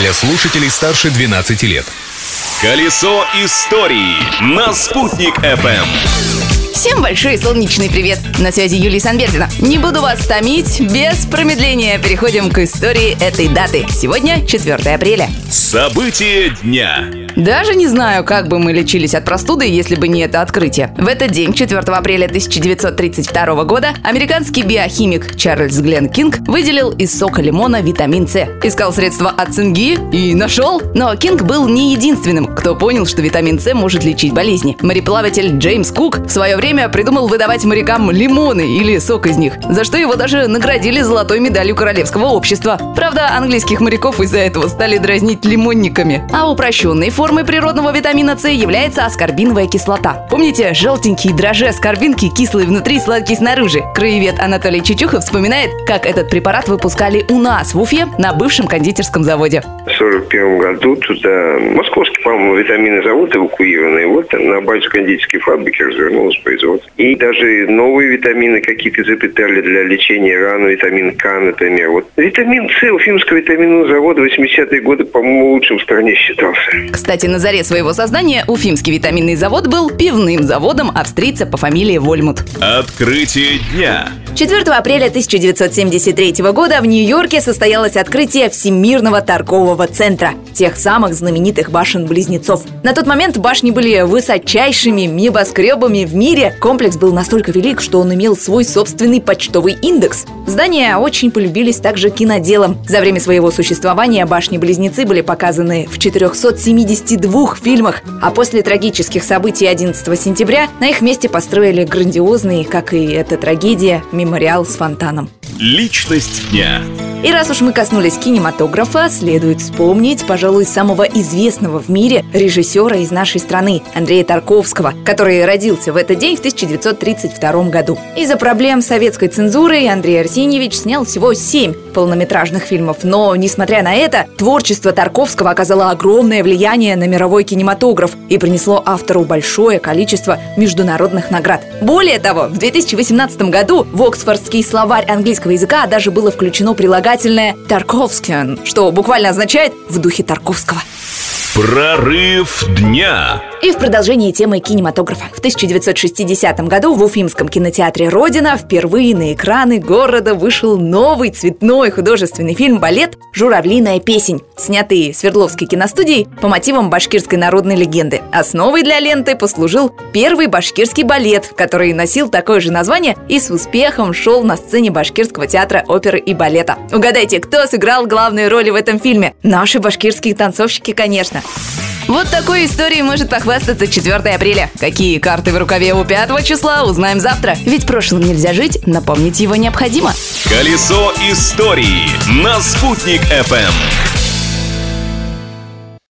Для слушателей старше 12 лет. Колесо истории на Спутник FM. Всем большой солнечный привет! На связи Юлия Санбердина. Не буду вас томить, без промедления переходим к истории этой даты. Сегодня 4 апреля. Событие дня. Даже не знаю, как бы мы лечились от простуды, если бы не это открытие. В этот день, 4 апреля 1932 года, американский биохимик Чарльз Глен Кинг выделил из сока лимона витамин С. Искал средства от цинги и нашел. Но Кинг был не единственным, кто понял, что витамин С может лечить болезни. Мореплаватель Джеймс Кук в свое время придумал выдавать морякам лимоны или сок из них, за что его даже наградили золотой медалью Королевского общества. Правда, английских моряков из-за этого стали дразнить лимонниками. А упрощенной формой природного витамина С является аскорбиновая кислота. Помните, желтенькие дрожжи аскорбинки, кислые внутри, сладкие снаружи? Краевед Анатолий Чечухов вспоминает, как этот препарат выпускали у нас в Уфе на бывшем кондитерском заводе. В 1941 году туда московский, по-моему, витаминный завод эвакуированный. Вот на базе кондитерской фабрики развернулось производство. И даже новые витамины какие-то изобретали для лечения ран, витамин К, например. Вот. Витамин С Уфимского витаминного завода в 80-е годы, по-моему, лучшим в стране считался. Кстати, на заре своего создания Уфимский витаминный завод был пивным заводом австрийца по фамилии Вольмут. Открытие дня. 4 апреля 1973 года в Нью-Йорке состоялось открытие Всемирного торгового центра, тех самых знаменитых башен-близнецов. На тот момент башни были высочайшими небоскребами в мире. Комплекс был настолько велик, что он имел свой собственный почтовый индекс. Здания очень полюбились также киноделам. За время своего существования башни-близнецы были показаны в 472 фильмах, а после трагических событий 11 сентября на их месте построили грандиозные, как и эта трагедия, мемориал с фонтаном. Личность дня. И раз уж мы коснулись кинематографа, следует вспомнить, пожалуй, самого известного в мире режиссера из нашей страны, Андрея Тарковского, который родился в этот день в 1932 году. Из-за проблем с советской цензурой Андрей Арсеньевич снял всего 7 полнометражных фильмов, но, несмотря на это, творчество Тарковского оказало огромное влияние на мировой кинематограф и принесло автору большое количество международных наград. Более того, в 2018 году в Оксфордский словарь английского языка даже было включено прилагательное «Тарковскиан», что буквально означает «в духе Тарковского». Прорыв дня. И в продолжении темы кинематографа. В 1960 году в Уфимском кинотеатре «Родина» впервые на экраны города вышел новый цветной художественный фильм-балет «Журавлиная песнь», снятый Свердловской киностудией по мотивам башкирской народной легенды. Основой для ленты послужил первый башкирский балет, который носил такое же название и с успехом шел на сцене Башкирского театра оперы и балета. Угадайте, кто сыграл главные роли в этом фильме? Наши башкирские танцовщики, конечно. Вот такой историей может похвастаться 4 апреля. Какие карты в рукаве у 5 числа, узнаем завтра. Ведь прошлым нельзя жить, напомнить его необходимо. Колесо истории на Спутник FM.